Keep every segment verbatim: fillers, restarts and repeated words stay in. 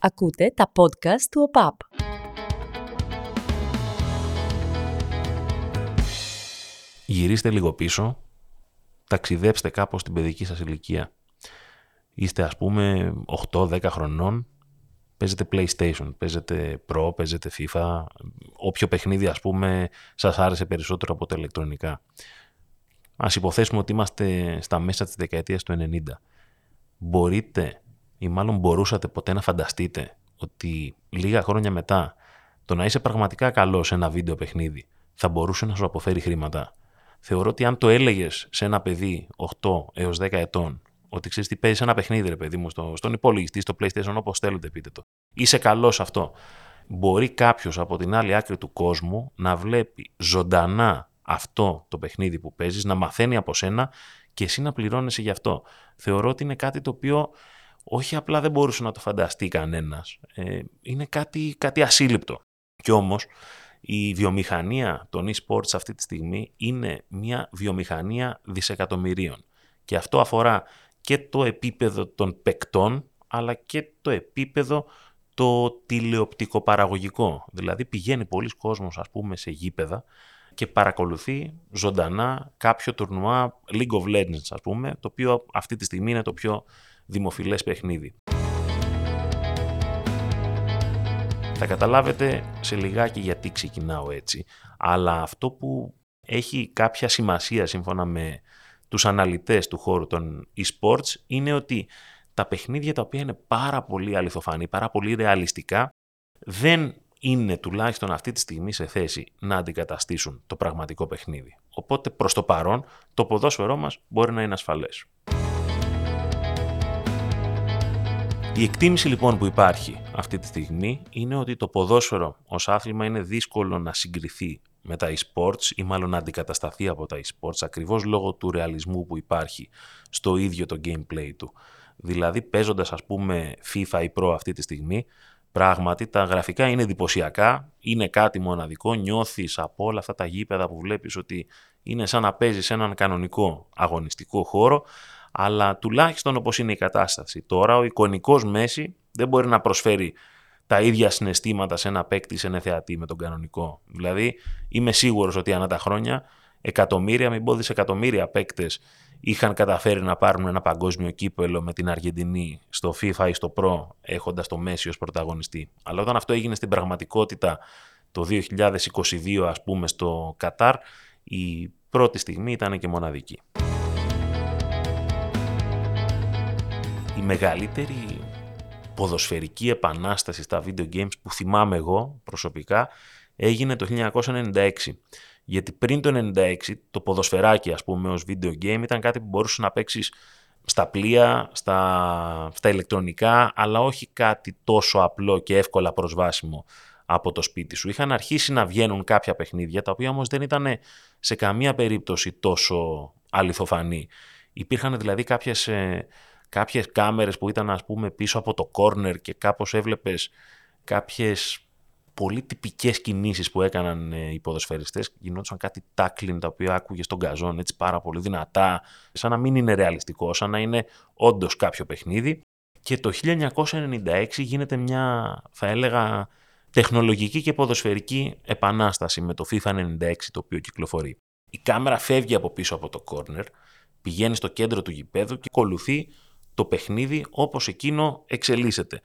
Ακούτε τα podcast του ΟΠΑΠ. Γυρίστε λίγο πίσω, ταξιδέψτε κάπως στην παιδική σας ηλικία. Είστε ας πούμε οκτώ δέκα χρονών, παίζετε PlayStation, παίζετε Pro, παίζετε FIFA, όποιο παιχνίδι ας πούμε σας άρεσε περισσότερο από τα ηλεκτρονικά. Ας υποθέσουμε ότι είμαστε στα μέσα της δεκαετίας του ενενήντα. Μπορείτε ή μάλλον μπορούσατε ποτέ να φανταστείτε ότι λίγα χρόνια μετά το να είσαι πραγματικά καλός σε ένα βίντεο παιχνίδι θα μπορούσε να σου αποφέρει χρήματα? Θεωρώ ότι αν το έλεγες σε ένα παιδί οκτώ έως δέκα ετών ότι ξέρεις τι παίζεις ένα παιχνίδι ρε παιδί μου στο, στον υπολογιστή, στο PlayStation, όπως θέλετε πείτε το, είσαι καλός αυτό, μπορεί κάποιος από την άλλη άκρη του κόσμου να βλέπει ζωντανά αυτό το παιχνίδι που παίζεις, να μαθαίνει από σένα και εσύ να πληρώνεσαι γι' αυτό. Θεωρώ ότι είναι κάτι το οποίο όχι απλά δεν μπορούσε να το φανταστεί κανένας, ε, είναι κάτι, κάτι ασύλληπτο. Κι όμως η βιομηχανία των e-sports αυτή τη στιγμή είναι μια βιομηχανία δισεκατομμυρίων. Και αυτό αφορά και το επίπεδο των παικτών, αλλά και το επίπεδο το τηλεοπτικοπαραγωγικό. Δηλαδή πηγαίνει πολλοί κόσμος ας πούμε σε γήπεδα και παρακολουθεί ζωντανά κάποιο τουρνουά League of Legends ας πούμε, το οποίο αυτή τη στιγμή είναι το πιο δημοφιλές παιχνίδι. Θα καταλάβετε σε λιγάκι γιατί ξεκινάω έτσι, αλλά αυτό που έχει κάποια σημασία σύμφωνα με τους αναλυτές του χώρου των e-sports είναι ότι τα παιχνίδια τα οποία είναι πάρα πολύ αληθοφανή, πάρα πολύ ρεαλιστικά, δεν είναι τουλάχιστον αυτή τη στιγμή σε θέση να αντικαταστήσουν το πραγματικό παιχνίδι. Οπότε προς το παρόν το ποδόσφαιρό μας μπορεί να είναι ασφαλές. Η εκτίμηση λοιπόν που υπάρχει αυτή τη στιγμή είναι ότι το ποδόσφαιρο ως άθλημα είναι δύσκολο να συγκριθεί με τα e-sports ή μάλλον να αντικατασταθεί από τα e-sports ακριβώς λόγω του ρεαλισμού που υπάρχει στο ίδιο το gameplay του. Δηλαδή παίζοντας ας πούμε FIFA ή Pro αυτή τη στιγμή, πράγματι τα γραφικά είναι εντυπωσιακά, είναι κάτι μοναδικό, νιώθεις από όλα αυτά τα γήπεδα που βλέπεις ότι είναι σαν να παίζεις έναν κανονικό αγωνιστικό χώρο, αλλά τουλάχιστον όπως είναι η κατάσταση τώρα, ο εικονικός Messi δεν μπορεί να προσφέρει τα ίδια συναισθήματα σε ένα παίκτη, σε ένα θεατή με τον κανονικό. Δηλαδή είμαι σίγουρος ότι ανά τα χρόνια εκατομμύρια, μην πω δισεκατομμύρια παίκτες είχαν καταφέρει να πάρουν ένα παγκόσμιο κύπελο με την Αργεντινή στο FIFA ή στο Pro έχοντας το Messi ως πρωταγωνιστή. Αλλά όταν αυτό έγινε στην πραγματικότητα το δύο χιλιάδες είκοσι δύο ας πούμε στο Κατάρ, η πρώτη στιγμή ήταν και μοναδική. Η μεγαλύτερη ποδοσφαιρική επανάσταση στα video games που θυμάμαι εγώ προσωπικά έγινε το χίλια εννιακόσια ενενήντα έξι. Γιατί πριν το χίλια εννιακόσια ενενήντα έξι το ποδοσφαιράκι ας πούμε ως video game ήταν κάτι που μπορούσες να παίξεις στα πλοία, στα, στα ηλεκτρονικά, αλλά όχι κάτι τόσο απλό και εύκολα προσβάσιμο από το σπίτι σου. Είχαν αρχίσει να βγαίνουν κάποια παιχνίδια τα οποία όμως δεν ήταν σε καμία περίπτωση τόσο αληθοφανή. Υπήρχαν δηλαδή κάποιες... Κάποιες κάμερες που ήταν ας πούμε πίσω από το corner και κάπως έβλεπες κάποιες πολύ τυπικές κινήσεις που έκαναν οι ποδοσφαιριστές. Γινόντουσαν κάτι tackling τα οποία άκουγες στον καζόν έτσι πάρα πολύ δυνατά, σαν να μην είναι ρεαλιστικό, σαν να είναι όντως κάποιο παιχνίδι. Και το χίλια εννιακόσια ενενήντα έξι γίνεται μια, θα έλεγα, τεχνολογική και ποδοσφαιρική επανάσταση με το FIFA ενενήντα έξι το οποίο κυκλοφορεί. Η κάμερα φεύγει από πίσω από το corner, πηγαίνει στο κέντρο του γηπέδου και ακολουθεί το παιχνίδι όπως εκείνο εξελίσσεται.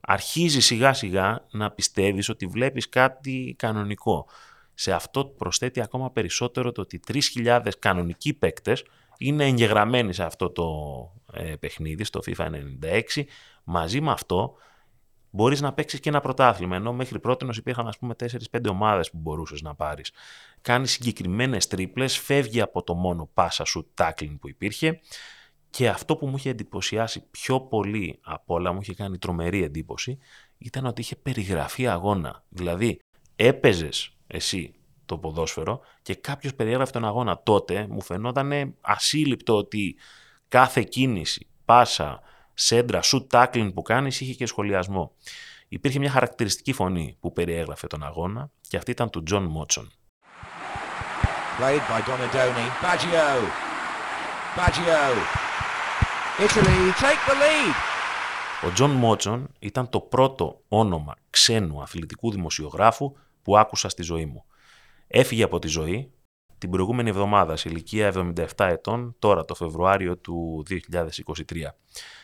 Αρχίζει σιγά σιγά να πιστεύεις ότι βλέπεις κάτι κανονικό. Σε αυτό προσθέτει ακόμα περισσότερο το ότι τρεις χιλιάδες κανονικοί παίκτες είναι εγγεγραμμένοι σε αυτό το ε, παιχνίδι, στο FIFA ενενήντα έξι. Μαζί με αυτό μπορείς να παίξεις και ένα πρωτάθλημα, ενώ μέχρι πρότινος υπήρχαν ας πούμε τέσσερις πέντε ομάδες που μπορούσες να πάρεις. Κάνεις συγκεκριμένες τρίπλες, φεύγει από το μόνο πάσα σου tackling που υπήρχε. Και αυτό που μου είχε εντυπωσιάσει πιο πολύ απ' όλα, μου είχε κάνει τρομερή εντύπωση, ήταν ότι είχε περιγραφεί αγώνα. Δηλαδή, έπαιζες εσύ το ποδόσφαιρο και κάποιος περιέγραφε τον αγώνα. Τότε μου φαινόταν ασύλληπτο ότι κάθε κίνηση, πάσα, σέντρα, σου τάκλιν που κάνεις είχε και σχολιασμό. Υπήρχε μια χαρακτηριστική φωνή που περιέγραφε τον αγώνα και αυτή ήταν του John Motson. Played by Donadoni, Baggio, Baggio. Italy take the lead. Ο John Motson ήταν το πρώτο όνομα ξένου αθλητικού δημοσιογράφου που άκουσα στη ζωή μου. Έφυγε από τη ζωή την προηγούμενη εβδομάδα, σε ηλικία εβδομήντα επτά ετών, τώρα το Φεβρουάριο του δύο χιλιάδες είκοσι τρία.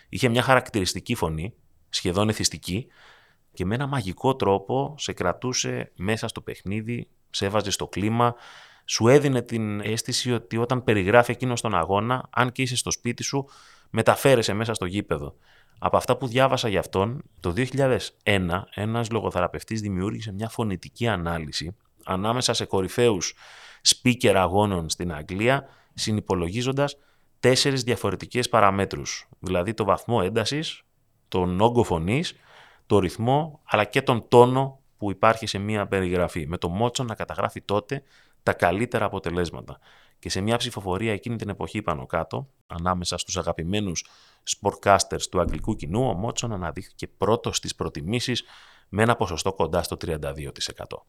Είχε μια χαρακτηριστική φωνή, σχεδόν εθιστική, και με ένα μαγικό τρόπο σε κρατούσε μέσα στο παιχνίδι, σε έβαζε στο κλίμα, σου έδινε την αίσθηση ότι όταν περιγράφει εκείνο στον αγώνα, αν και είσαι στο σπίτι σου, μεταφέρεσαι μέσα στο γήπεδο. Από αυτά που διάβασα για αυτόν, το δύο χιλιάδες ένα ένας λογοθεραπευτής δημιούργησε μια φωνητική ανάλυση ανάμεσα σε κορυφαίους σπίκερ αγώνων στην Αγγλία, συνυπολογίζοντας τέσσερις διαφορετικές παραμέτρους, δηλαδή το βαθμό έντασης, τον όγκο φωνής, το ρυθμό, αλλά και τον τόνο που υπάρχει σε μια περιγραφή, με τον Motson να καταγράφει τότε τα καλύτερα αποτελέσματα. Και σε μια ψηφοφορία εκείνη την εποχή πάνω κάτω, ανάμεσα στους αγαπημένους sportcasters του αγγλικού κοινού, ο Motson αναδείχθηκε πρώτος στις προτιμήσεις με ένα ποσοστό κοντά στο τριάντα δύο τοις εκατό.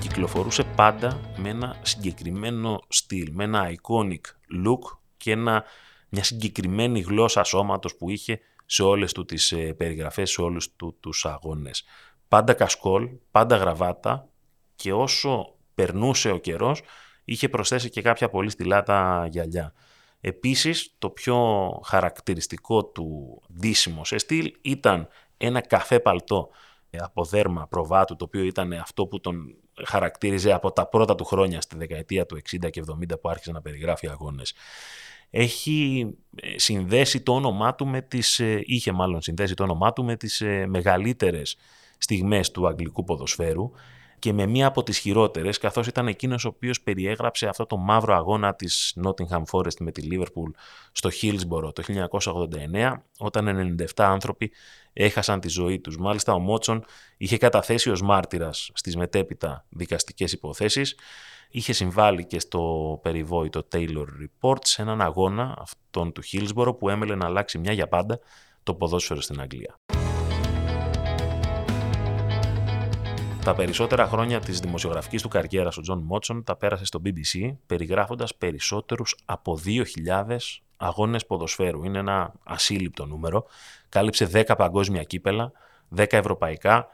Κυκλοφορούσε πάντα με ένα συγκεκριμένο στυλ, με ένα iconic look και ένα, μια συγκεκριμένη γλώσσα σώματος που είχε σε όλες του τις περιγραφές, σε όλους του τους αγώνες. Πάντα κασκόλ, πάντα γραβάτα, και όσο περνούσε ο καιρός είχε προσθέσει και κάποια πολύ στυλάτα γυαλιά. Επίσης, το πιο χαρακτηριστικό του ντύσιμο σε στυλ ήταν ένα καφέ παλτό από δέρμα προβάτου, το οποίο ήταν αυτό που τον χαρακτήριζε από τα πρώτα του χρόνια στη δεκαετία του εξήντα και εβδομήντα που άρχισε να περιγράφει αγώνες. Έχει συνδέσει το όνομά του με τις, είχε μάλλον συνδέσει το όνομά του με τις μεγαλύτερες στιγμές του αγγλικού ποδοσφαίρου και με μία από τις χειρότερες, καθώς ήταν εκείνος ο οποίος περιέγραψε αυτό το μαύρο αγώνα της Nottingham Forest με τη Liverpool στο Hillsborough το χίλια εννιακόσια ογδόντα εννέα, όταν ενενήντα επτά άνθρωποι έχασαν τη ζωή τους. Μάλιστα, ο Motson είχε καταθέσει ως μάρτυρας στις μετέπειτα δικαστικές υποθέσεις. Είχε συμβάλει και στο περιβόητο Taylor Report, σε έναν αγώνα αυτόν του Hillsborough που έμελε να αλλάξει μια για πάντα το ποδόσφαιρο στην Αγγλία. Τα περισσότερα χρόνια της δημοσιογραφικής του καριέρας ο John Motson τα πέρασε στο μπι μπι σι, περιγράφοντας περισσότερους από δύο χιλιάδες αγώνες ποδοσφαίρου. Είναι ένα ασύλληπτο νούμερο. Κάλυψε δέκα παγκόσμια κύπελλα, δέκα ευρωπαϊκά.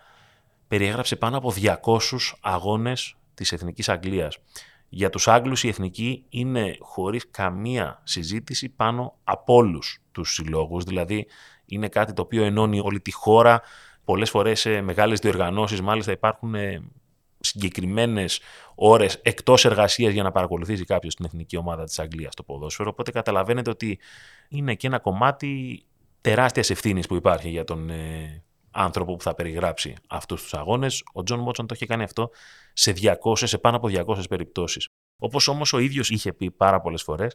Περιέγραψε πάνω από διακόσιους αγώνες της Εθνικής Αγγλίας. Για τους Άγγλους η Εθνική είναι χωρίς καμία συζήτηση πάνω από όλους τους συλλόγους. Δηλαδή είναι κάτι το οποίο ενώνει όλη τη χώρα. Πολλές φορές σε μεγάλες διοργανώσεις μάλιστα υπάρχουν συγκεκριμένες ώρες εκτός εργασίας για να παρακολουθήσει κάποιος την εθνική ομάδα της Αγγλίας στο ποδόσφαιρο. Οπότε καταλαβαίνετε ότι είναι και ένα κομμάτι τεράστιας ευθύνης που υπάρχει για τον ε, άνθρωπο που θα περιγράψει αυτούς τους αγώνες. Ο John Motson το είχε κάνει αυτό σε, διακόσιες, σε πάνω από διακόσιες περιπτώσεις. Όπως όμως ο ίδιος είχε πει πάρα πολλές φορές,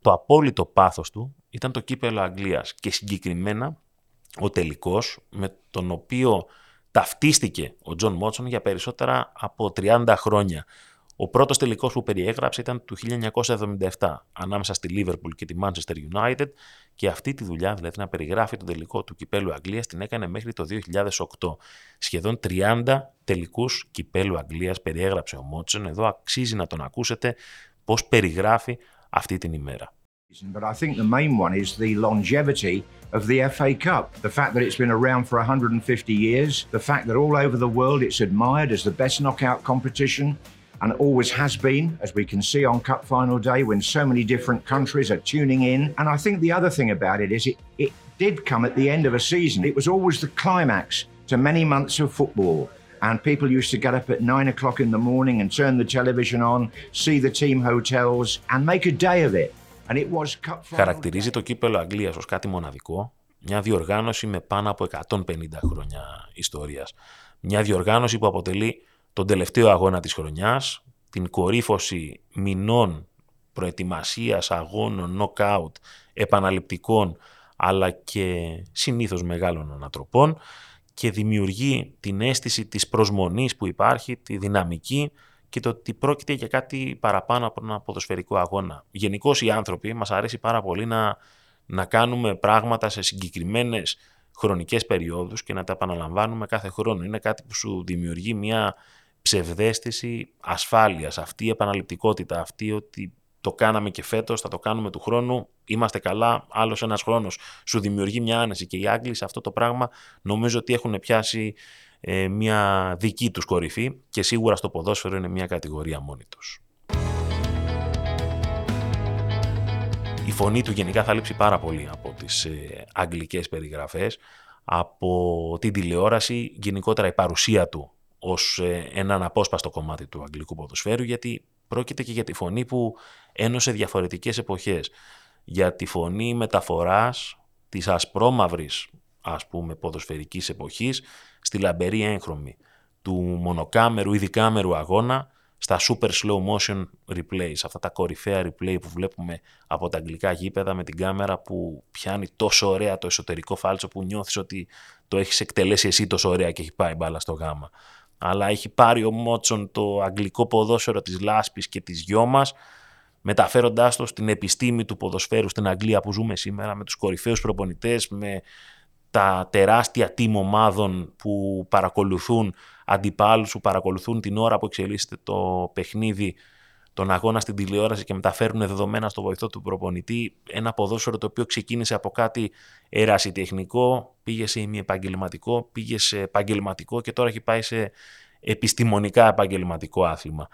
το απόλυτο πάθος του ήταν το κύπελλο Αγγλίας και συγκεκριμένα ο τελικός με τον οποίο ταυτίστηκε ο John Motson για περισσότερα από τριάντα χρόνια. Ο πρώτος τελικός που περιέγραψε ήταν του χίλια εννιακόσια εβδομήντα επτά ανάμεσα στη Liverpool και τη Manchester United, και αυτή τη δουλειά, δηλαδή να περιγράφει τον τελικό του κυπέλου Αγγλίας, την έκανε μέχρι το δύο χιλιάδες οκτώ. Σχεδόν τριάντα τελικούς κυπέλου Αγγλίας περιέγραψε ο Motson. Εδώ αξίζει να τον ακούσετε πώς περιγράφει αυτή την ημέρα. But I think the main one is the longevity of the F A Cup. The fact that it's been around for one hundred fifty years, the fact that all over the world it's admired as the best knockout competition and always has been, as we can see on Cup Final Day when so many different countries are tuning in. And I think the other thing about it is it, it did come at the end of a season. It was always the climax to many months of football. And people used to get up at nine o'clock in the morning and turn the television on, see the team hotels and make a day of it. Χαρακτηρίζει το κύπελλο Αγγλίας ως κάτι μοναδικό, μια διοργάνωση με πάνω από εκατόν πενήντα χρόνια ιστορίας. Μια διοργάνωση που αποτελεί τον τελευταίο αγώνα της χρονιάς, την κορύφωση μηνών προετοιμασίας, αγώνων, νοκάουτ, επαναληπτικών αλλά και συνήθως μεγάλων ανατροπών, και δημιουργεί την αίσθηση της προσμονής που υπάρχει, τη δυναμική, και το ότι πρόκειται για κάτι παραπάνω από ένα ποδοσφαιρικό αγώνα. Γενικώς οι άνθρωποι μας αρέσει πάρα πολύ να, να κάνουμε πράγματα σε συγκεκριμένες χρονικές περιόδους και να τα επαναλαμβάνουμε κάθε χρόνο. Είναι κάτι που σου δημιουργεί μια ψευδαίσθηση ασφάλειας, αυτή η επαναληπτικότητα, αυτή ότι το κάναμε και φέτος, θα το κάνουμε του χρόνου, είμαστε καλά, άλλος ένας χρόνος σου δημιουργεί μια άνεση. Και οι Άγγλοι σε αυτό το πράγμα νομίζω ότι έχουν πιάσει ε, μια δική τους κορυφή και σίγουρα στο ποδόσφαιρο είναι μια κατηγορία μόνη τους. Η φωνή του γενικά θα λείψει πάρα πολύ από τις ε, αγγλικές περιγραφές, από την τηλεόραση, γενικότερα η παρουσία του ως ε, έναν απόσπαστο κομμάτι του αγγλικού ποδοσφαίρου, γιατί πρόκειται και για τη φωνή που ένωσε διαφορετικές εποχές. Για τη φωνή μεταφοράς της ασπρόμαυρης, ας πούμε, ποδοσφαιρικής εποχής στη λαμπερή έγχρωμη, του μονοκάμερου ή δικάμερου αγώνα, στα super slow motion replays, αυτά τα κορυφαία replay που βλέπουμε από τα αγγλικά γήπεδα με την κάμερα που πιάνει τόσο ωραία το εσωτερικό φάλτσο που νιώθεις ότι το έχεις εκτελέσει εσύ τόσο ωραία και έχει πάει μπάλα στο γάμα. Αλλά έχει πάρει ο Μότσον το αγγλικό ποδόσφαιρο της λάσπης και της γιό μας, μεταφέροντάς το στην επιστήμη του ποδοσφαίρου στην Αγγλία που ζούμε σήμερα, με τους κορυφαίους προπονητές, με τα τεράστια team ομάδων που παρακολουθούν αντιπάλους, που παρακολουθούν την ώρα που εξελίσσεται το παιχνίδι, τον αγώνα στην τηλεόραση και μεταφέρουν δεδομένα στο βοηθό του προπονητή. Ένα ποδόσφαιρο το οποίο ξεκίνησε από κάτι ερασιτεχνικό, πήγε σε ημιεπαγγελματικό, πήγε σε επαγγελματικό και τώρα έχει πάει σε επιστημονικά επαγγελματικό άθλημα.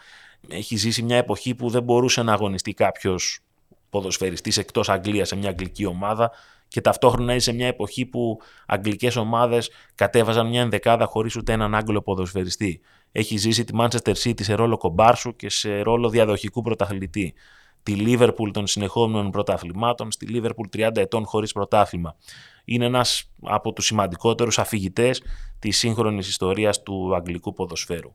Έχει ζήσει μια εποχή που δεν μπορούσε να αγωνιστεί κάποιος ποδοσφαιριστής εκτός Αγγλίας σε μια αγγλική ομάδα και ταυτόχρονα είσαι σε μια εποχή που αγγλικές ομάδες κατέβαζαν μια ενδεκάδα χωρίς ούτε έναν Άγγλο ποδοσφαιριστή. Έχει ζήσει τη Manchester City σε ρόλο κομπάρσου και σε ρόλο διαδοχικού πρωταθλητή. Τη Liverpool των συνεχόμενων πρωταθλημάτων, στη Liverpool τριάντα ετών χωρίς πρωτάθλημα. Είναι ένας από τους σημαντικότερους αφηγητές της σύγχρονης ιστορίας του αγγλικού ποδοσφαίρου.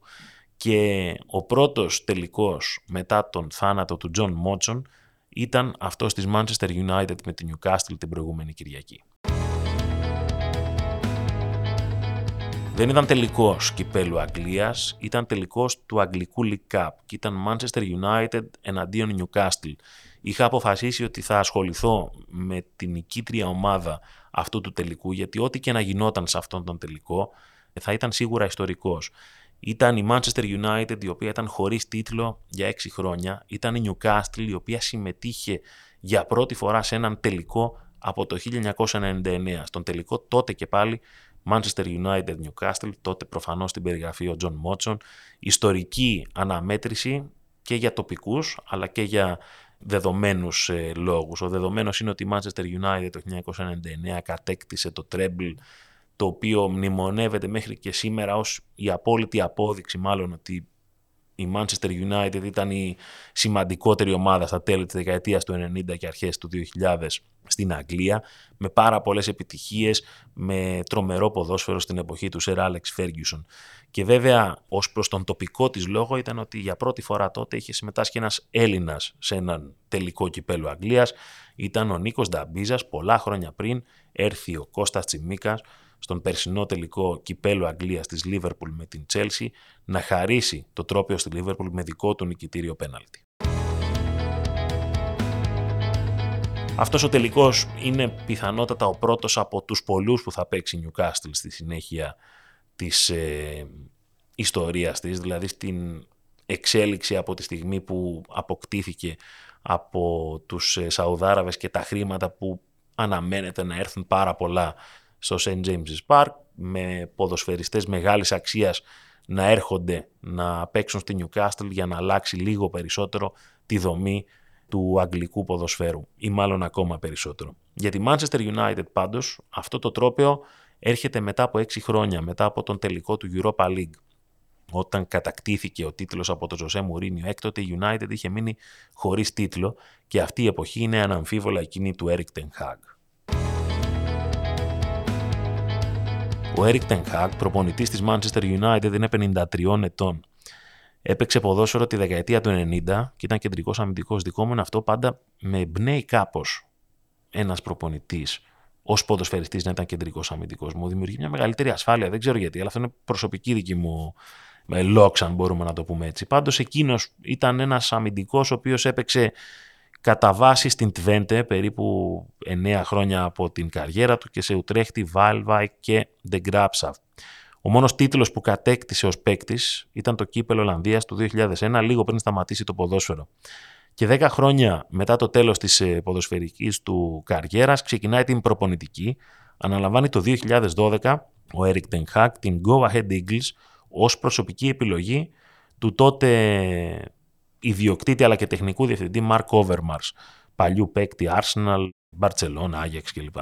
Και ο πρώτος τελικός μετά τον θάνατο του John Motson ήταν αυτός της Manchester United με την Newcastle την προηγούμενη Κυριακή. Δεν ήταν τελικός κυπέλου Αγγλίας, ήταν τελικός του αγγλικού League Cup και ήταν Manchester United εναντίον Newcastle. Είχα αποφασίσει ότι θα ασχοληθώ με την νικήτρια ομάδα αυτού του τελικού, γιατί ό,τι και να γινόταν σε αυτόν τον τελικό θα ήταν σίγουρα ιστορικός. Ήταν η Manchester United η οποία ήταν χωρίς τίτλο για έξι χρόνια, ήταν η Newcastle η οποία συμμετείχε για πρώτη φορά σε έναν τελικό από το χίλια εννιακόσια ενενήντα εννέα, στον τελικό τότε και πάλι Manchester United Newcastle, τότε προφανώς την περιγραφή ο John Motson, ιστορική αναμέτρηση και για τοπικούς αλλά και για δεδομένους ε, λόγους. Ο δεδομένος είναι ότι η Manchester United το χίλια εννιακόσια ενενήντα εννέα κατέκτησε το treble, το οποίο μνημονεύεται μέχρι και σήμερα ως η απόλυτη απόδειξη μάλλον ότι η Manchester United ήταν η σημαντικότερη ομάδα στα τέλη της δεκαετίας του ενενήντα και αρχές του δύο χιλιάδες στην Αγγλία, με πάρα πολλές επιτυχίες, με τρομερό ποδόσφαιρο στην εποχή του Sir Alex Ferguson. Και βέβαια ως προς τον τοπικό της λόγο ήταν ότι για πρώτη φορά τότε είχε συμμετάσχει ένας Έλληνας σε έναν τελικό κυπέλλο Αγγλίας. Ήταν ο Νίκος Νταμπίζας, πολλά χρόνια πριν έρθει ο Κώστας Τσιμίκας στον περσινό τελικό κυπέλλου Αγγλίας της Λίβερπουλ με την Chelsea να χαρίσει το τρόπαιο στη Λίβερπουλ με δικό του νικητήριο πέναλτι. Αυτός ο τελικός είναι πιθανότατα ο πρώτος από τους πολλούς που θα παίξει η Newcastle στη συνέχεια της ε, ιστορίας της, δηλαδή στην εξέλιξη από τη στιγμή που αποκτήθηκε από τους ε, Σαουδάραβες και τα χρήματα που αναμένεται να έρθουν πάρα πολλά στο Σεντ Τζέιμς Park, με ποδοσφαιριστές μεγάλης αξίας να έρχονται να παίξουν στη Newcastle για να αλλάξει λίγο περισσότερο τη δομή του αγγλικού ποδοσφαίρου ή μάλλον ακόμα περισσότερο. Για τη Manchester United πάντως αυτό το τρόπαιο έρχεται μετά από έξι χρόνια, μετά από τον τελικό του Europa League. Όταν κατακτήθηκε ο τίτλος από τον Ζωζέ Μουρίνιο, έκτοτε η United είχε μείνει χωρίς τίτλο και αυτή η εποχή είναι αναμφίβολα εκείνη του Eric Ten Hag. Ο Eric Ten Hag, προπονητής της Manchester United, είναι πενήντα τριών ετών. Έπαιξε ποδόσφαιρο τη δεκαετία του ενενήντα και ήταν κεντρικός αμυντικός. Δικό μου είναι αυτό, πάντα με εμπνέει κάπως ένας προπονητής ως ποδοσφαιριστής να ήταν κεντρικός αμυντικός. Μου δημιουργεί μια μεγαλύτερη ασφάλεια, δεν ξέρω γιατί, αλλά αυτό είναι προσωπική δική μου λόξα, αν μπορούμε να το πούμε έτσι. Πάντως εκείνος ήταν ένας αμυντικός ο οποίος έπαιξε κατά βάση στην Twente, περίπου εννέα χρόνια από την καριέρα του και σε Ουτρέχτη, Βάλβα και De Graafschap. Ο μόνος τίτλος που κατέκτησε ως παίκτης ήταν το κύπελλο Ολλανδίας του δύο χιλιάδες ένα, λίγο πριν σταματήσει το ποδόσφαιρο. και δέκα χρόνια μετά το τέλος της ποδοσφαιρικής του καριέρας ξεκινάει την προπονητική. Αναλαμβάνει το δύο χιλιάδες δώδεκα ο Eric Ten Hag την Go Ahead Eagles ως προσωπική επιλογή του τότε ιδιοκτήτη αλλά και τεχνικού διευθυντή Mark Overmars, παλιού παίκτη Arsenal, Barcelona, Ajax κλπ.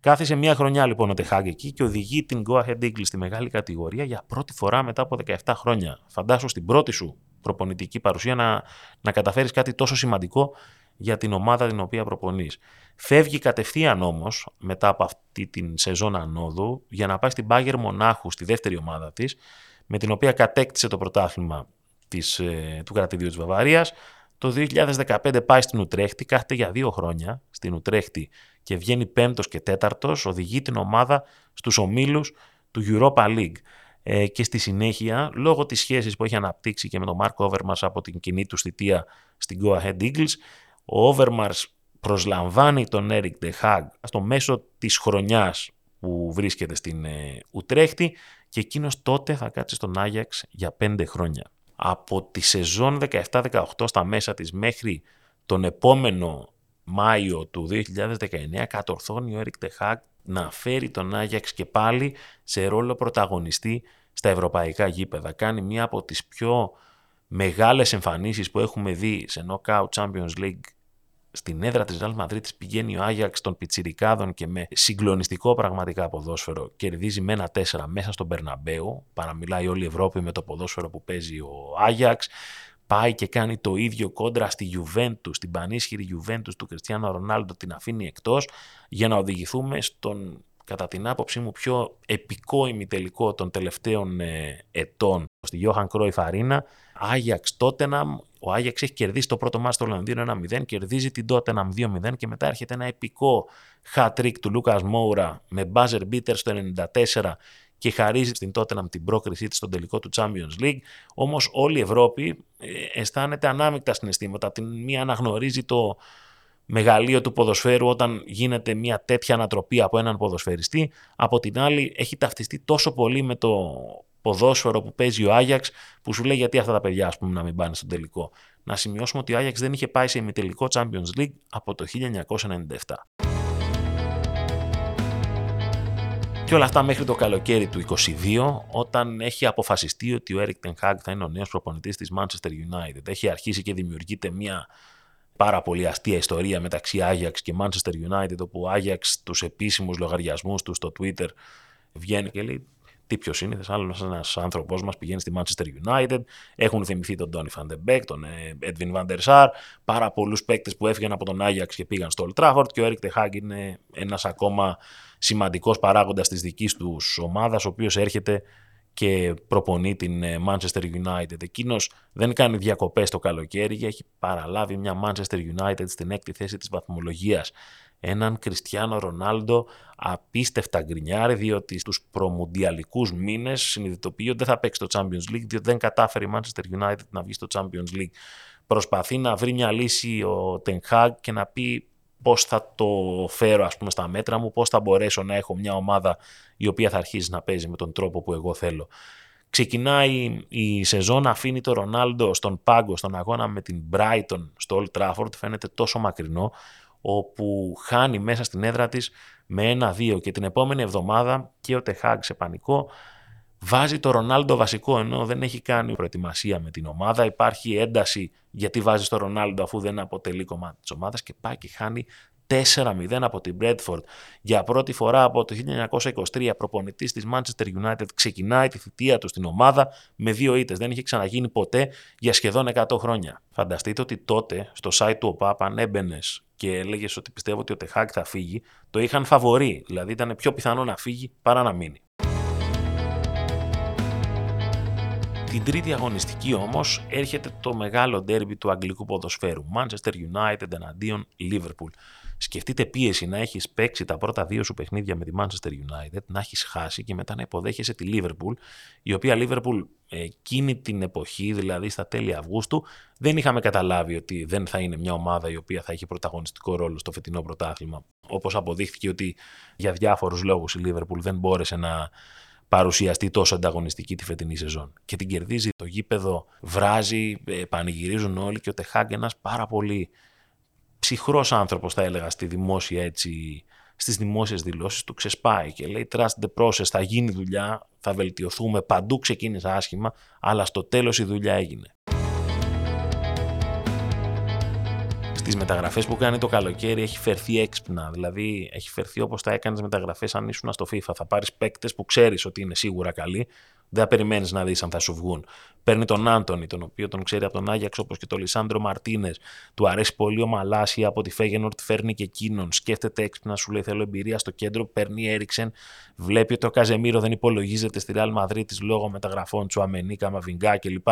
Κάθισε μια χρονιά λοιπόν ο Ten Hag εκεί και οδηγεί την Go Ahead Eagles στη μεγάλη κατηγορία για πρώτη φορά μετά από δεκαεπτά χρόνια. Φαντάσου στην πρώτη σου προπονητική παρουσία να, να καταφέρεις κάτι τόσο σημαντικό για την ομάδα την οποία προπονείς. Φεύγει κατευθείαν όμως μετά από αυτή την σεζόν ανόδου για να πάει στην Bayern Μονάχου, στη δεύτερη ομάδα της, με την οποία κατέκτησε το πρωτάθλημα της, του κρατηδίου της Βαβαρίας. Το δύο χιλιάδες δεκαπέντε πάει στην Ουτρέχτη, κάθεται για δύο χρόνια στην Ουτρέχτη και βγαίνει πέμπτος και τέταρτος, οδηγεί την ομάδα στους ομίλους του Europa League. Ε, και στη συνέχεια, λόγω της σχέσης που έχει αναπτύξει και με τον Mark Overmars από την κοινή του θητεία στην Go Ahead Eagles, ο Overmars προσλαμβάνει τον Eric Ten Hag στο μέσο της χρονιάς που βρίσκεται στην ε, Ουτρέχτη και εκείνος τότε θα κάτσει στον Άγιαξ για πέντε χρόνια. Από τη σεζόν δεκαεπτά δεκαοκτώ στα μέσα της μέχρι τον επόμενο Μάιο του δύο χιλιάδες δεκαεννέα κατορθώνει ο Eric Ten Hag να φέρει τον Άγιαξ και πάλι σε ρόλο πρωταγωνιστή στα ευρωπαϊκά γήπεδα. Κάνει μία από τις πιο μεγάλες εμφανίσεις που έχουμε δει σε knockout Champions League. Στην έδρα της Real Madrid πηγαίνει ο Άγιαξ των πιτσιρικάδων και με συγκλονιστικό πραγματικά ποδόσφαιρο κερδίζει με ένα τέσσερα μέσα στον Μπερναμπέου. Παραμιλάει όλη η Ευρώπη με το ποδόσφαιρο που παίζει ο Άγιαξ. Πάει και κάνει το ίδιο κόντρα στη Juventus, την πανίσχυρη Juventus του Κριστιάνο Ρονάλντο, την αφήνει εκτός για να οδηγηθούμε στον, κατά την άποψή μου, πιο επικό ημιτελικό των τελευταίων ετών στη Johan Cruyff Arena. Άγιαξ Tottenham. Ο Άγιαξ έχει κερδίσει το πρώτο μάτς στο Λονδίνο ένα μηδέν, κερδίζει την Tottenham δύο μηδέν και μετά έρχεται ένα επικό hat-trick του Λούκας Μόουρα με buzzer beater στο ενενήντα τέσσερα και χαρίζει στην Tottenham την πρόκρισή της στον τελικό του Champions League. Όμως όλη η Ευρώπη αισθάνεται ανάμεικτα συναισθήματα. Την μία αναγνωρίζει το μεγαλείο του ποδοσφαίρου όταν γίνεται μια τέτοια ανατροπή από έναν ποδοσφαιριστή. Από την άλλη έχει ταυτιστεί τόσο πολύ με το ποδόσφαιρο που παίζει ο Άγιαξ που σου λέει γιατί αυτά τα παιδιά ας πούμε να μην πάνε στον τελικό. Να σημειώσουμε ότι ο Άγιαξ δεν είχε πάει σε ημιτελικό Champions League από το χίλια εννιακόσια ενενήντα επτά. Και όλα αυτά μέχρι το καλοκαίρι του είκοσι δύο, όταν έχει αποφασιστεί ότι ο Eric Ten Hag θα είναι ο νέος προπονητής της Manchester United. Έχει αρχίσει και δημιουργείται μια πάρα πολύ αστεία ιστορία μεταξύ Ajax και Manchester United, όπου ο Ajax τους επίσημους λογαριασμούς του στο Twitter βγαίνει και λέει τι ποιος είναι, άλλος ένας άνθρωπός μας πηγαίνει στη Manchester United. Έχουν θυμηθεί τον Donny van de Beek, τον Edwin van der Sar, πάρα πολλούς παίκτες που έφυγαν από τον Ajax και πήγαν στο Old Trafford και ο Eric Ten Hag είναι ένας ακόμα σημαντικός παράγοντας της δικής τους ομάδας, ο οποίος έρχεται και προπονεί την Manchester United. Εκείνος δεν κάνει διακοπές το καλοκαίρι και έχει παραλάβει μια Manchester United στην έκτη θέση της βαθμολογίας. Έναν Κριστιάνο Ρονάλντο απίστευτα γκρινιάρη, διότι στους προμουντιαλικούς μήνες συνειδητοποιεί ότι δεν θα παίξει το Champions League, διότι δεν κατάφερε η Manchester United να βγει στο Champions League. Προσπαθεί να βρει μια λύση ο Ten Hag και να πει πώς θα το φέρω ας πούμε στα μέτρα μου, πώς θα μπορέσω να έχω μια ομάδα η οποία θα αρχίζει να παίζει με τον τρόπο που εγώ θέλω. Ξεκινάει η σεζόν, αφήνει το Ρονάλντο στον πάγκο, στον αγώνα με την Brighton στο Old Trafford, φαίνεται τόσο μακρινό, όπου χάνει μέσα στην έδρα της με ένα δύο και την επόμενη εβδομάδα και ο Ten Hag σε πανικό βάζει το Ρονάλντο βασικό, ενώ δεν έχει κάνει προετοιμασία με την ομάδα. Υπάρχει ένταση γιατί βάζει το Ρονάλντο αφού δεν αποτελεί κομμάτι της ομάδας και πάει και χάνει τέσσερα μηδέν από την Μπρέντφορντ. Για πρώτη φορά από το χίλια εννιακόσια είκοσι τρία προπονητής της Manchester United ξεκινάει τη θητεία του στην ομάδα με δύο ήττες. Δεν είχε ξαναγίνει ποτέ για σχεδόν εκατό χρόνια. Φανταστείτε ότι τότε στο site του ΟΠΑΠ αν έμπαινες και έλεγες ότι πιστεύω ότι ο Ten Hag θα φύγει, το είχαν φαβορί, δηλαδή ήταν πιο πιθανό να φύγει παρά να μείνει. Την τρίτη αγωνιστική όμως έρχεται το μεγάλο ντέρμπι του αγγλικού ποδοσφαίρου. Manchester United εναντίον Liverpool. Σκεφτείτε πίεση να έχεις παίξει τα πρώτα δύο σου παιχνίδια με τη Manchester United, να έχεις χάσει και μετά να υποδέχεσαι τη Liverpool, η οποία Liverpool εκείνη την εποχή, δηλαδή στα τέλη Αυγούστου, δεν είχαμε καταλάβει ότι δεν θα είναι μια ομάδα η οποία θα έχει πρωταγωνιστικό ρόλο στο φετινό πρωτάθλημα. Όπως αποδείχθηκε ότι για διάφορους λόγους η Liverpool δεν μπόρεσε να παρουσιαστεί τόσο ανταγωνιστική τη φετινή σεζόν. Και την κερδίζει, το γήπεδο βράζει, πανηγυρίζουν όλοι και ο Ten Hag, ένας πάρα πολύ ψυχρός άνθρωπος, θα έλεγα, στη δημόσια, έτσι, στις δημόσιες δηλώσεις του, ξεσπάει και λέει trust the process, θα γίνει δουλειά, θα βελτιωθούμε, παντού ξεκίνησε άσχημα, αλλά στο τέλος η δουλειά έγινε. Τις μεταγραφές που κάνει το καλοκαίρι έχει φερθεί έξυπνα. Δηλαδή, έχει φερθεί όπως θα έκανες μεταγραφές αν ήσουν στο FIFA. Θα πάρεις παίκτες που ξέρεις ότι είναι σίγουρα καλοί, δεν περιμένεις να δεις αν θα σου βγουν. Παίρνει τον Άντονι, τον οποίο τον ξέρει από τον Άγιαξ, όπως και τον Λισάνδρο Μαρτίνες. Του αρέσει πολύ ο Μαλάσια από τη Φέγενορντ, φέρνει και εκείνον. Σκέφτεται έξυπνα, σου λέει: θέλω εμπειρία στο κέντρο. Παίρνει Έριξεν, βλέπει ότι ο Καζεμίρο δεν υπολογίζεται στη Ρεάλ Μαδρίτης λόγω μεταγραφών Τσουαμενί, Καμαβινγκά κλπ.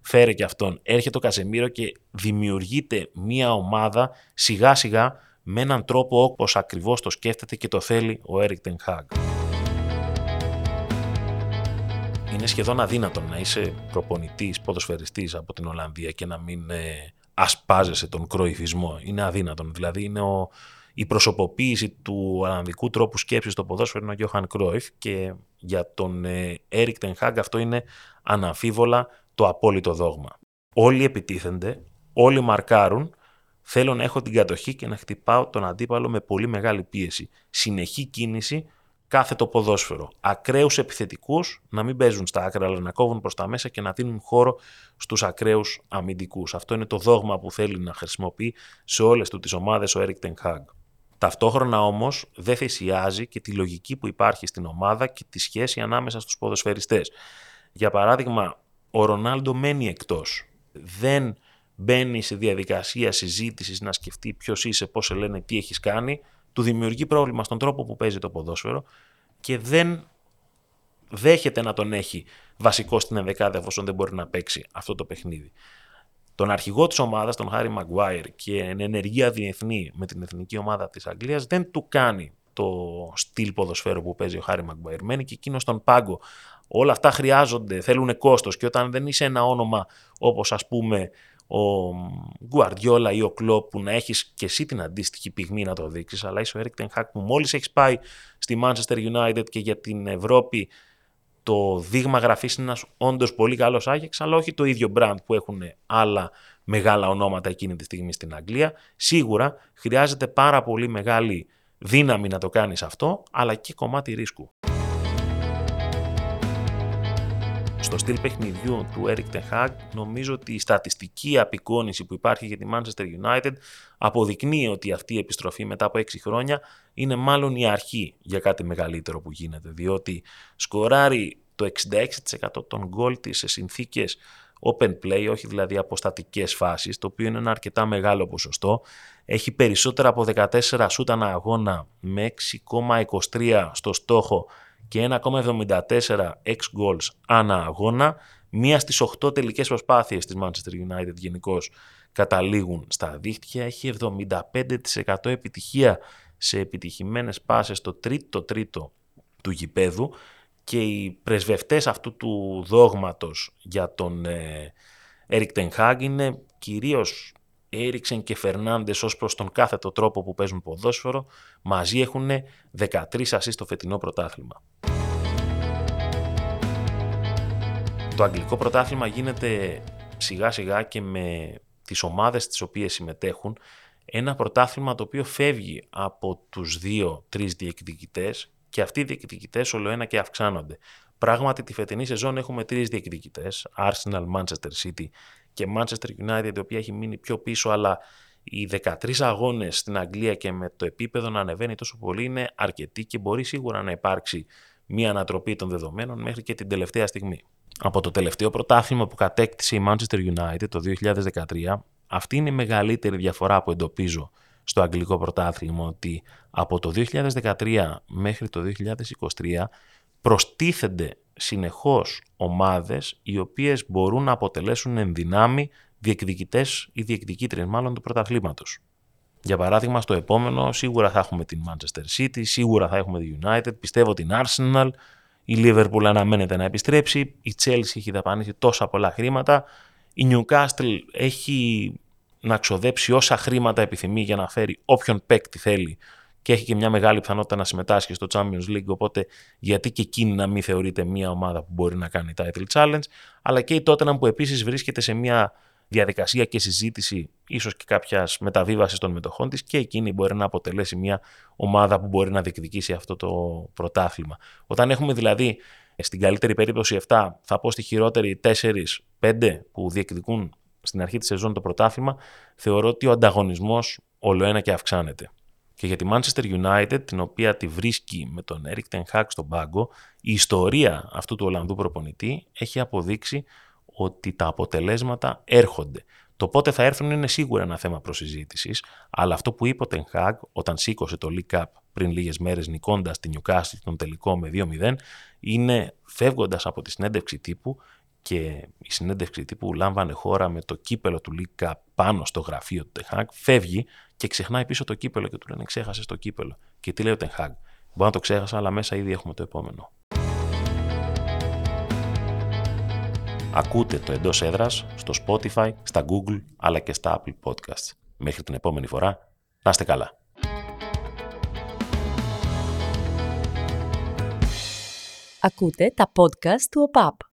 Φέρε και αυτόν. Έρχεται ο Καζεμίρο και δημιουργείται μια ομάδα σιγά σιγά με έναν τρόπο όπως ακριβώς το σκέφτεται και το θέλει ο Eric Ten Hag. Είναι σχεδόν αδύνατο να είσαι προπονητής, ποδοσφαιριστής από την Ολλανδία και να μην ε, ασπάζεσαι τον κροϊφισμό. Είναι αδύνατον. Δηλαδή, είναι ο, η προσωποποίηση του ολλανδικού τρόπου σκέψης στο ποδόσφαιρο είναι ο Γιόχαν Κρόιφ και για τον ε, Eric Ten Hag αυτό είναι αναμφίβολα το απόλυτο δόγμα. Όλοι επιτίθενται, όλοι μαρκάρουν, θέλω να έχω την κατοχή και να χτυπάω τον αντίπαλο με πολύ μεγάλη πίεση. Συνεχή κίνηση. Κάθε το ποδόσφαιρο. Ακραίους επιθετικούς να μην παίζουν στα άκρα, αλλά να κόβουν προς τα μέσα και να δίνουν χώρο στους ακραίους αμυντικούς. Αυτό είναι το δόγμα που θέλει να χρησιμοποιεί σε όλες του τις ομάδες ο Eric Ten Hag. Ταυτόχρονα όμως δεν θυσιάζει και τη λογική που υπάρχει στην ομάδα και τη σχέση ανάμεσα στους ποδοσφαιριστές. Για παράδειγμα, ο Ρονάλντο μένει εκτός. Δεν μπαίνει σε διαδικασία συζήτησης να σκεφτεί ποιος είσαι, πώς σε λένε, τι έχεις κάνει. Του δημιουργεί πρόβλημα στον τρόπο που παίζει το ποδόσφαιρο και δεν δέχεται να τον έχει βασικό στην ενδεκάδα εφόσον δεν μπορεί να παίξει αυτό το παιχνίδι. Τον αρχηγό της ομάδας, τον Χάρι Μαγκουάιρ, και εν ενεργεία διεθνή με την εθνική ομάδα της Αγγλίας, δεν του κάνει το στυλ ποδοσφαίρου που παίζει ο Χάρι Μαγκουάιρ. Μένει και εκείνο στον πάγκο. Όλα αυτά χρειάζονται, θέλουν κόστος και όταν δεν είσαι ένα όνομα όπως ας πούμε ο Γκουαρδιόλα ή ο Κλόπ που να έχεις και εσύ την αντίστοιχη πυγμή να το δείξεις, αλλά είσαι ο Eric Ten Hag που μόλις έχεις πάει στη Manchester United και για την Ευρώπη το δείγμα γραφής είναι ένας όντως πολύ καλός Άγιαξ, αλλά όχι το ίδιο brand που έχουν άλλα μεγάλα ονόματα εκείνη τη στιγμή στην Αγγλία. Σίγουρα χρειάζεται πάρα πολύ μεγάλη δύναμη να το κάνεις αυτό, αλλά και κομμάτι ρίσκου. Στο στυλ παιχνιδιού του Eric Ten Hag νομίζω ότι η στατιστική απεικόνηση που υπάρχει για τη Manchester United αποδεικνύει ότι αυτή η επιστροφή μετά από έξι χρόνια είναι μάλλον η αρχή για κάτι μεγαλύτερο που γίνεται, διότι σκοράρει το εξήντα έξι τοις εκατό των γκολ της σε συνθήκες open play, όχι δηλαδή από στατικές φάσεις, το οποίο είναι ένα αρκετά μεγάλο ποσοστό. Έχει περισσότερα από δεκατέσσερα σούτ ανά αγώνα με έξι κόμμα είκοσι τρία στο στόχο και ένα κόμμα εβδομήντα τέσσερα ex-goals ανά αγώνα. Μία στις οκτώ τελικές προσπάθειες της Manchester United γενικώς καταλήγουν στα δίχτυα. Έχει εβδομήντα πέντε τοις εκατό επιτυχία σε επιτυχημένες πάσες στο τρίτο τρίτο του γηπέδου και οι πρεσβευτές αυτού του δόγματος για τον ε, Eric Ten Hag είναι κυρίως Έριξεν και Φερνάντες ως προς τον κάθετο τρόπο που παίζουν ποδόσφαιρο. Μαζί έχουν δεκατρείς ασίστ στο φετινό πρωτάθλημα. Το αγγλικό πρωτάθλημα γίνεται σιγά σιγά και με τις ομάδες τις οποίες συμμετέχουν ένα πρωτάθλημα το οποίο φεύγει από τους δύο-τρεις διεκδικητές και αυτοί οι διεκδικητές ολοένα και αυξάνονται. Πράγματι τη φετινή σεζόν έχουμε τρεις διεκδικητές, Arsenal, Manchester City και Manchester United, η οποία έχει μείνει πιο πίσω, αλλά οι δεκατρείς αγώνες στην Αγγλία και με το επίπεδο να ανεβαίνει τόσο πολύ είναι αρκετή και μπορεί σίγουρα να υπάρξει μια ανατροπή των δεδομένων μέχρι και την τελευταία στιγμή. Από το τελευταίο πρωτάθλημα που κατέκτησε η Manchester United το δύο χιλιάδες δεκατρία, αυτή είναι η μεγαλύτερη διαφορά που εντοπίζω στο αγγλικό πρωτάθλημα, ότι από το δύο χιλιάδες δεκατρία μέχρι το δύο χιλιάδες είκοσι τρία προστίθενται συνεχώς ομάδες οι οποίες μπορούν να αποτελέσουν εν δυνάμει διεκδικητές ή διεκδικήτριες μάλλον του πρωταθλήματος. Για παράδειγμα, στο επόμενο σίγουρα θα έχουμε την Manchester City, σίγουρα θα έχουμε την United, πιστεύω την Arsenal, η Liverpool αναμένεται να επιστρέψει, η Chelsea έχει δαπανίσει τόσα πολλά χρήματα, η Newcastle έχει να ξοδέψει όσα χρήματα επιθυμεί για να φέρει όποιον παίκτη θέλει και έχει και μια μεγάλη πιθανότητα να συμμετάσχει στο Champions League, οπότε γιατί και εκείνη να μην θεωρείται μια ομάδα που μπορεί να κάνει title challenge, αλλά και η Tottenham που επίσης βρίσκεται σε μια διαδικασία και συζήτηση ίσως και κάποιας μεταβίβασης των μετοχών της, και εκείνη μπορεί να αποτελέσει μια ομάδα που μπορεί να διεκδικήσει αυτό το πρωτάθλημα. Όταν έχουμε δηλαδή στην καλύτερη περίπτωση εφτά, θα πω στη χειρότερη τέσσερα πέντε που διεκδικούν στην αρχή της σεζόν το πρωτάθλημα, θεωρώ ότι ο ανταγωνισμός ολοένα και αυξάνεται. Και για τη Manchester United, την οποία τη βρίσκει με τον Eric Ten Hag στον πάγκο, η ιστορία αυτού του Ολλανδού προπονητή έχει αποδείξει ότι τα αποτελέσματα έρχονται. Το πότε θα έρθουν είναι σίγουρα ένα θέμα προσυζήτησης, αλλά αυτό που είπε ο Ten Hag όταν σήκωσε το League Cup πριν λίγες μέρες νικώντας τη Newcastle τον τελικό με δύο μηδέν, είναι φεύγοντας από τη συνέντευξη τύπου, και η συνέντευξη τύπου λάμβανε χώρα με το κύπελο του League Cup πάνω στο γραφείο του Ten Hag, φεύγει και ξεχνάει πίσω το κύπελο και του λένε «Ξέχασες το κύπελο». Και τι λέει ο Ten Hag? «Μπορεί να το ξέχασα, αλλά μέσα ήδη έχουμε το επόμενο». Ακούτε το Εντός Έδρας στο Spotify, στα Google αλλά και στα Apple Podcasts. Μέχρι την επόμενη φορά, να είστε καλά. Ακούτε τα podcast του ΟΠΑΠ.